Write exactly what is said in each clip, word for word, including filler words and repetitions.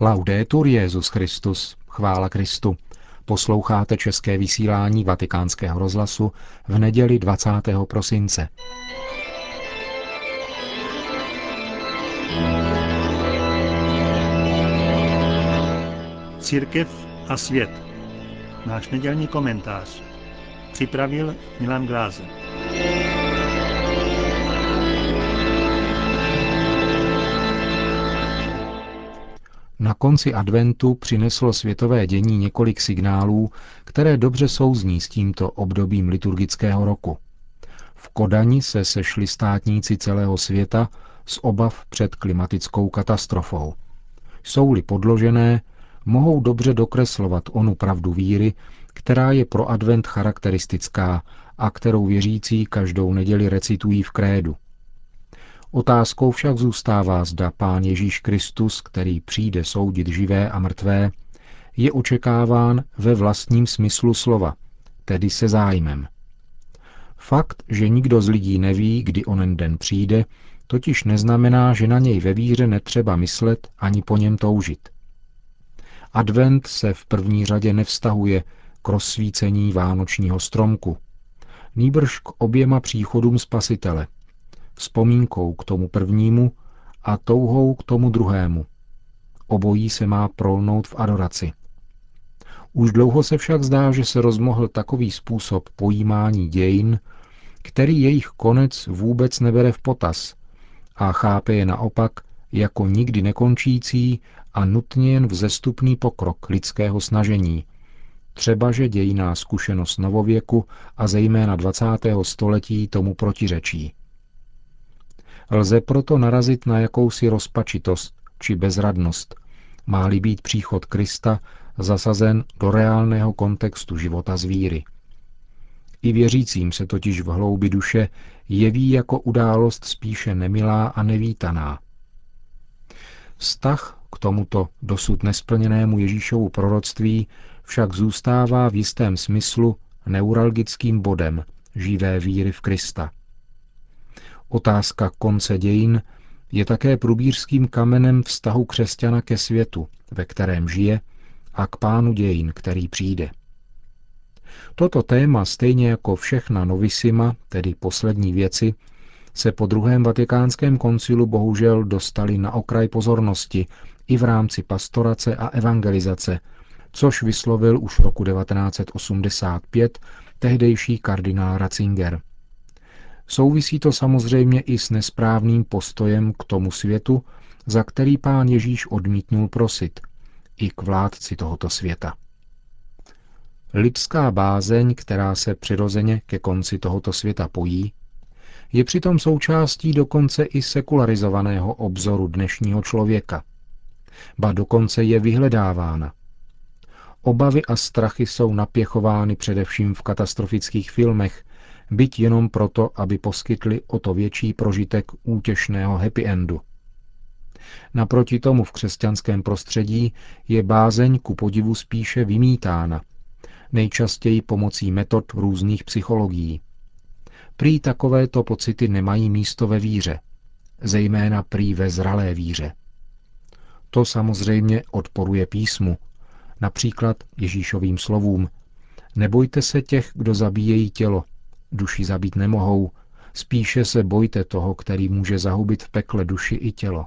Laudetur Jesus Christus, chvála Kristu. Posloucháte české vysílání Vatikánského rozhlasu v neděli dvacátého prosince. Církev a svět. Náš nedělní komentář. Připravil Milan Glaze. Na konci adventu přineslo světové dění několik signálů, které dobře souzní s tímto obdobím liturgického roku. V Kodani se sešli státníci celého světa z obav před klimatickou katastrofou. Jsou-li podložené, mohou dobře dokreslovat onu pravdu víry, která je pro advent charakteristická a kterou věřící každou neděli recitují v krédu. Otázkou však zůstává, zda Pán Ježíš Kristus, který přijde soudit živé a mrtvé, je očekáván ve vlastním smyslu slova, tedy se zájmem. Fakt, že nikdo z lidí neví, kdy onen den přijde, totiž neznamená, že na něj ve víře netřeba myslet ani po něm toužit. Advent se v první řadě nevztahuje k rozsvícení vánočního stromku, nýbrž k oběma příchodům Spasitele, vzpomínkou k tomu prvnímu a touhou k tomu druhému. Obojí se má prolnout v adoraci. Už dlouho se však zdá, že se rozmohl takový způsob pojímání dějin, který jejich konec vůbec nebere v potaz a chápe je naopak jako nikdy nekončící a nutně jen vzestupný pokrok lidského snažení. Třebaže dějinná zkušenost novověku a zejména dvacátého století tomu protiřečí. Lze proto narazit na jakousi rozpačitost či bezradnost, má-li být příchod Krista zasazen do reálného kontextu života z víry. I věřícím se totiž v hloubi duše jeví jako událost spíše nemilá a nevítaná. Vztah k tomuto dosud nesplněnému Ježíšovu proroctví však zůstává v jistém smyslu neuralgickým bodem živé víry v Krista. Otázka konce dějin je také průbířským kamenem vztahu křesťana ke světu, ve kterém žije, a k Pánu dějin, který přijde. Toto téma, stejně jako všechna novissima, tedy poslední věci, se po druhém vatikánském koncilu bohužel dostali na okraj pozornosti i v rámci pastorace a evangelizace, což vyslovil už roku devatenáct set osmdesát pět tehdejší kardinál Ratzinger. Souvisí to samozřejmě i s nesprávným postojem k tomu světu, za který Pán Ježíš odmítnul prosit, i k vládci tohoto světa. Lidská bázeň, která se přirozeně ke konci tohoto světa pojí, je přitom součástí dokonce i sekularizovaného obzoru dnešního člověka. Ba dokonce je vyhledávána. Obavy a strachy jsou napěchovány především v katastrofických filmech, byť jenom proto, aby poskytli o to větší prožitek útěšného happy endu. Naproti tomu v křesťanském prostředí je bázeň ku podivu spíše vymítána, nejčastěji pomocí metod různých psychologií. Prý takovéto pocity nemají místo ve víře, zejména prý ve zralé víře. To samozřejmě odporuje písmu, například Ježíšovým slovům: nebojte se těch, kdo zabíjejí tělo, duši zabít nemohou, spíše se bojte toho, který může zahubit v pekle duši i tělo.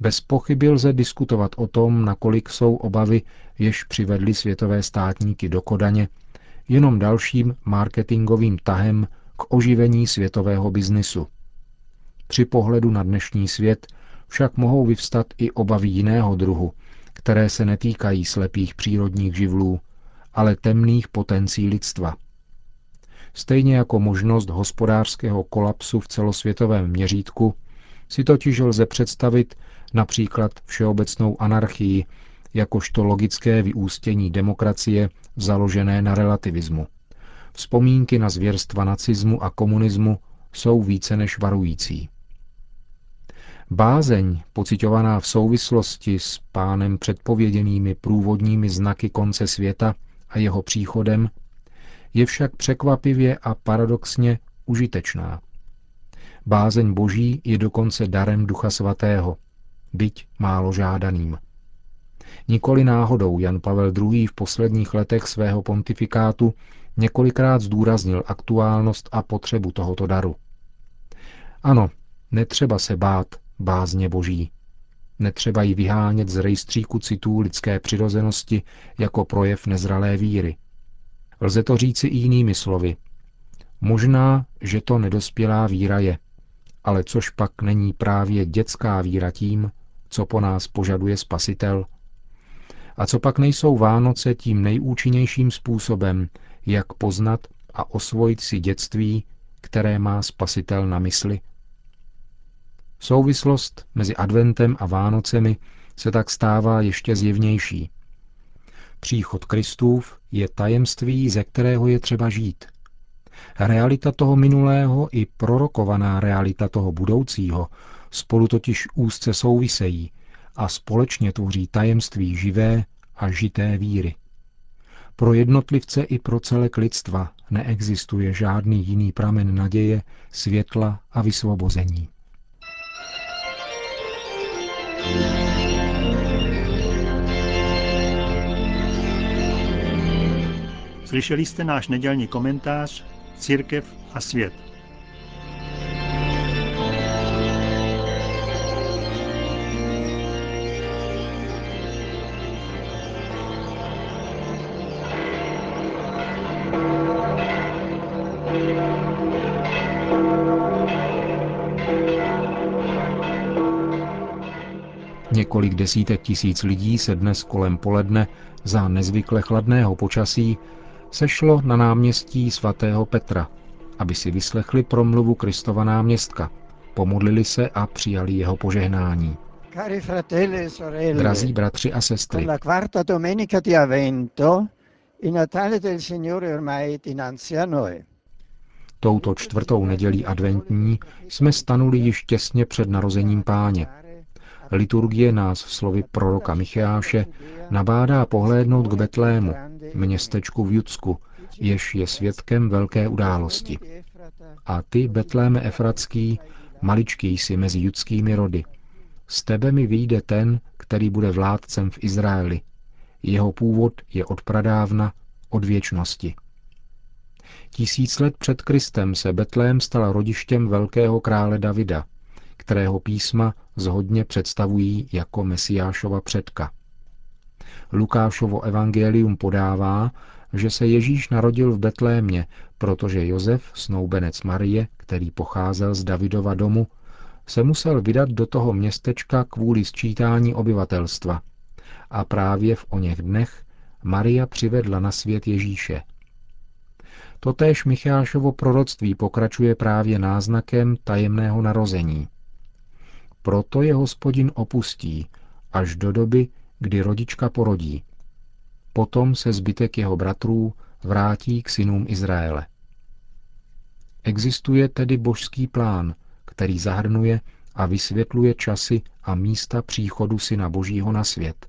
Bez pochyby lze diskutovat o tom, nakolik jsou obavy, jež přivedly světové státníky do Kodaně, jenom dalším marketingovým tahem k oživení světového biznisu. Při pohledu na dnešní svět však mohou vyvstat i obavy jiného druhu, které se netýkají slepých přírodních živlů, ale temných potencí lidstva. Stejně jako možnost hospodářského kolapsu v celosvětovém měřítku, si totiž lze představit například všeobecnou anarchii jakožto logické vyústění demokracie založené na relativismu. Vzpomínky na zvěrstva nacismu a komunismu jsou více než varující. Bázeň, pociťovaná v souvislosti s Pánem předpověděnými průvodními znaky konce světa a jeho příchodem, je však překvapivě a paradoxně užitečná. Bázeň Boží je dokonce darem Ducha Svatého, byť málo žádaným. Nikoli náhodou Jan Pavel druhý. v posledních letech svého pontifikátu několikrát zdůraznil aktuálnost a potřebu tohoto daru. Ano, netřeba se bát bázně boží. Netřeba ji vyhánět z rejstříku citů lidské přirozenosti jako projev nezralé víry. Lze to říci i jinými slovy. Možná, že to nedospělá víra je, ale což pak není právě dětská víra tím, co po nás požaduje Spasitel? A co pak nejsou Vánoce tím nejúčinnějším způsobem, jak poznat a osvojit si dětství, které má Spasitel na mysli? Souvislost mezi adventem a Vánocemi se tak stává ještě zjevnější. Příchod Kristův je tajemství, ze kterého je třeba žít. Realita toho minulého i prorokovaná realita toho budoucího spolu totiž úzce souvisejí a společně tvoří tajemství živé a žité víry. Pro jednotlivce i pro celek lidstva neexistuje žádný jiný pramen naděje, světla a vysvobození. Slyšeli jste náš nedělní komentář Církev a svět. Několik desítek tisíc lidí se dnes kolem poledne za nezvykle chladného počasí sešlo na náměstí svatého Petra, aby si vyslechli promluvu Kristova náměstka, pomodlili se a přijali jeho požehnání. Drazí bratři a sestry, touto čtvrtou nedělí adventní jsme stanuli již těsně před narozením Páně. Liturgie nás slovy proroka Micháše nabádá pohlédnout k Betlému, městečku v Judsku, jež je svědkem velké události. A ty, Betléme Efratský, maličký jsi mezi judskými rody. Z tebe mi vyjde ten, který bude vládcem v Izraeli. Jeho původ je od pradávna, od věčnosti. Tisíc let před Kristem se Betlém stal rodištěm velkého krále Davida, kterého písma zhodně představují jako Mesiášova předka. Lukášovo evangelium podává, že se Ježíš narodil v Betlémě, protože Josef, snoubenec Marie, který pocházel z Davidova domu, se musel vydat do toho městečka kvůli sčítání obyvatelstva. A právě v oněch dnech Maria přivedla na svět Ježíše. Totéž Michášovo proroctví pokračuje právě náznakem tajemného narození. Proto je Hospodin opustí až do doby, kdy rodička porodí. Potom se zbytek jeho bratrů vrátí k synům Izraele. Existuje tedy božský plán, který zahrnuje a vysvětluje časy a místa příchodu Syna Božího na svět.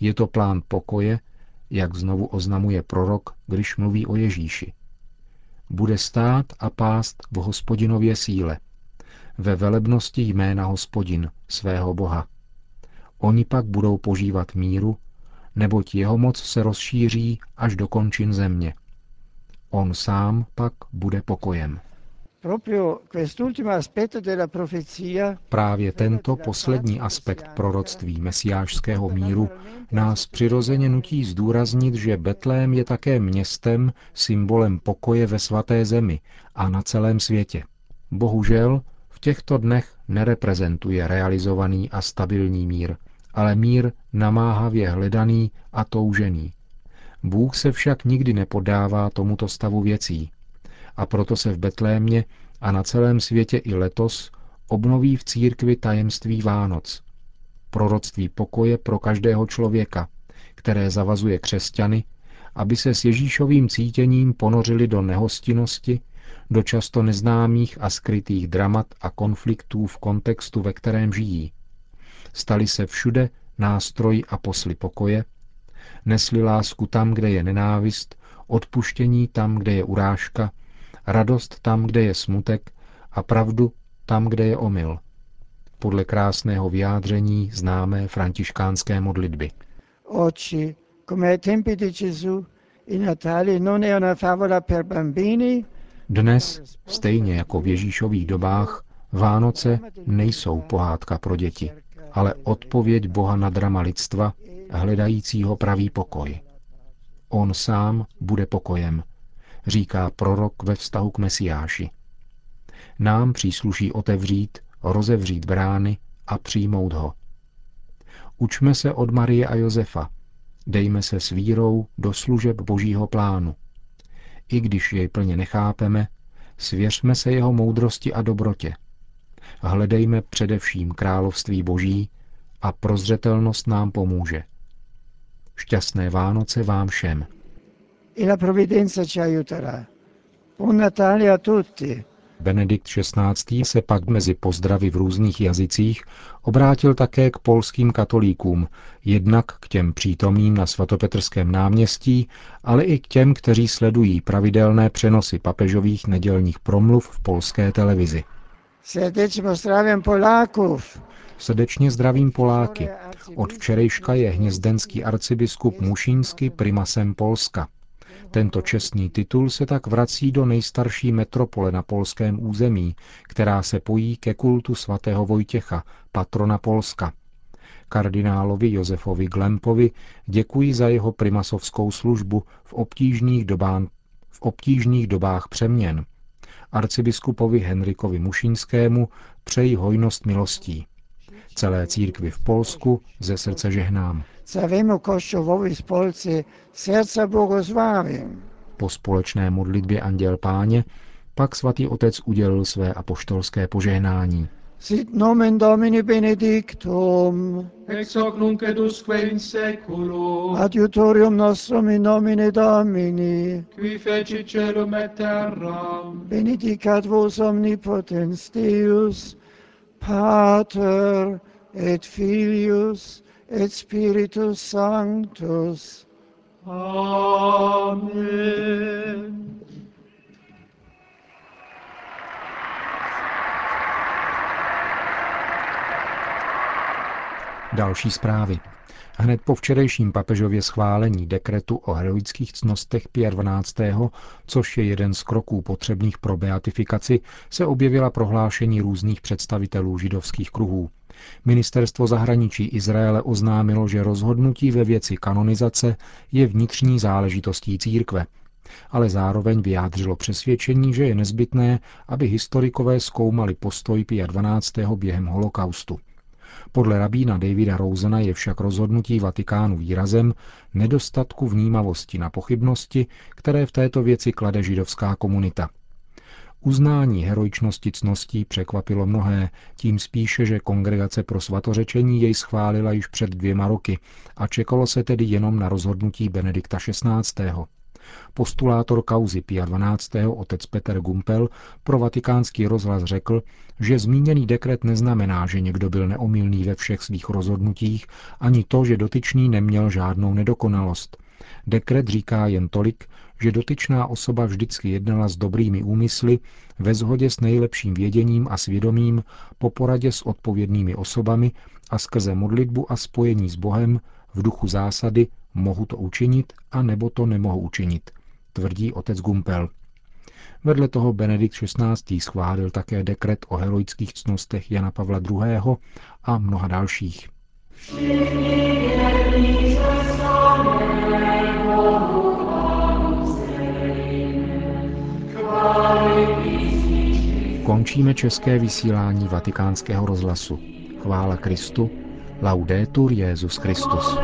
Je to plán pokoje, jak znovu oznamuje prorok, když mluví o Ježíši. Bude stát a pást v Hospodinově síle, ve velebnosti jména Hospodin, svého Boha. Oni pak budou požívat míru, neboť jeho moc se rozšíří až do končin země. On sám pak bude pokojem. Právě tento poslední aspekt proroctví mesiášského míru nás přirozeně nutí zdůraznit, že Betlém je také městem, symbolem pokoje ve svaté zemi a na celém světě. Bohužel v těchto dnech nereprezentuje realizovaný a stabilní mír, ale mír namáhavě hledaný a toužený. Bůh se však nikdy nepodává tomuto stavu věcí. A proto se v Betlémě a na celém světě i letos obnoví v církvi tajemství Vánoc. Proroctví pokoje pro každého člověka, které zavazuje křesťany, aby se s Ježíšovým cítěním ponořili do nehostinnosti, do často neznámých a skrytých dramat a konfliktů v kontextu, ve kterém žijí. Stali se všude nástroji a posly pokoje, nesli lásku tam, kde je nenávist, odpuštění tam, kde je urážka, radost tam, kde je smutek a pravdu tam, kde je omyl. podle krásného vyjádření známé františkánské modlitby. Oggi, come ai tempi di Gesù, in Natale non è una favola per bambini. Dnes, stejně jako v Ježíšových dobách, Vánoce nejsou pohádka pro děti, ale odpověď Boha na drama lidstva, hledajícího pravý pokoj. On sám bude pokojem, říká prorok ve vztahu k Mesiáši. Nám přísluší otevřít, rozevřít brány a přijmout ho. Učme se od Marie a Josefa, dejme se s vírou do služeb Božího plánu. I když jej plně nechápeme, svěřme se jeho moudrosti a dobrotě. Hledejme především království Boží a prozřetelnost nám pomůže. Šťastné Vánoce vám všem. I la provvidenza ci aiuterà. Buon Natale a tutti. Benedikt šestnáctý se pak mezi pozdravy v různých jazycích obrátil také k polským katolíkům, jednak k těm přítomným na svatopetrském náměstí, ale i k těm, kteří sledují pravidelné přenosy papežových nedělních promluv v polské televizi. Srdečně zdravím Polákův. Srdečně zdravím Poláky. Od včerejška je hnězdenský arcibiskup Muszyński primasem Polska. Tento čestný titul se tak vrací do nejstarší metropole na polském území, která se pojí ke kultu svatého Vojtěcha, patrona Polska. Kardinálovi Josefovi Glempovi děkuji za jeho primasovskou službu v obtížných, dobán, v obtížných dobách přeměn. Arcibiskupovi Henrykovi Muszyńskému přeji hojnost milostí. Celé církvi v Polsku ze srdce žehnám. Po společné modlitbě Anděl Páně pak svatý otec udělil své apoštolské požehnání. Sit nomen Domini benedictum, ex hoc nunc et usque in seculum, adiutorium nostrum in nomine Domini, qui fecit celum et terram, benedicat vos omnipotens Deus, Pater et Filius et Spiritus Sanctus. Amen. Další zprávy. Hned po včerejším papežově schválení dekretu o heroických ctnostech Pia dvanáctého, což je jeden z kroků potřebných pro beatifikaci, se objevila prohlášení různých představitelů židovských kruhů. Ministerstvo zahraničí Izraele oznámilo, že rozhodnutí ve věci kanonizace je vnitřní záležitostí církve, ale zároveň vyjádřilo přesvědčení, že je nezbytné, aby historikové zkoumali postoj Pia dvanáctého během holokaustu. Podle rabína Davida Rousena je však rozhodnutí Vatikánu výrazem nedostatku vnímavosti na pochybnosti, které v této věci klade židovská komunita. Uznání heroičnosti ctností překvapilo mnohé, tím spíše, že Kongregace pro svatořečení jej schválila již před dvěma roky a čekalo se tedy jenom na rozhodnutí Benedikta šestnáctého. Postulátor kauzy Pia dvanáctého otec Peter Gumpel pro Vatikánský rozhlas řekl, že zmíněný dekret neznamená, že někdo byl neomylný ve všech svých rozhodnutích, ani to, že dotyčný neměl žádnou nedokonalost. Dekret říká jen tolik, že dotyčná osoba vždycky jednala s dobrými úmysly, ve shodě s nejlepším věděním a svědomím, po poradě s odpovědnými osobami a skrze modlitbu a spojení s Bohem v duchu zásady mohu to učinit a nebo to nemohu učinit, tvrdí otec Gumpel. Vedle toho Benedikt šestnáctý schválil také dekret o heroických ctnostech Jana Pavla druhého. A mnoha dalších. Končíme české vysílání Vatikánského rozhlasu. Chvála Kristu, Laudetur Jesus Christus.